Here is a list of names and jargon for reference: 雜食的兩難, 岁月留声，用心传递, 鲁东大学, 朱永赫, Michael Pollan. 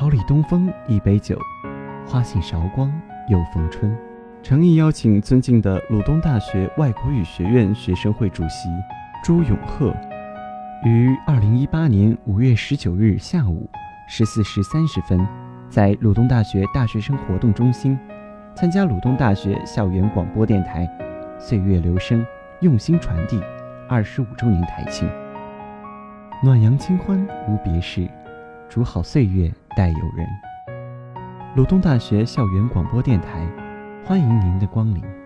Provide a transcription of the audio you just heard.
桃李东风一杯酒，花信韶光又逢春。诚意邀请尊敬的鲁东大学外国语学院学生会主席朱永赫，于2018年5月19日下午14时30分，在鲁东大学大学生活动中心，参加鲁东大学校园广播电台《岁月留声，用心传递》25周年台庆。暖阳清欢无别事，煮好岁月待友人。鲁东大学校园广播电台，欢迎您的光临。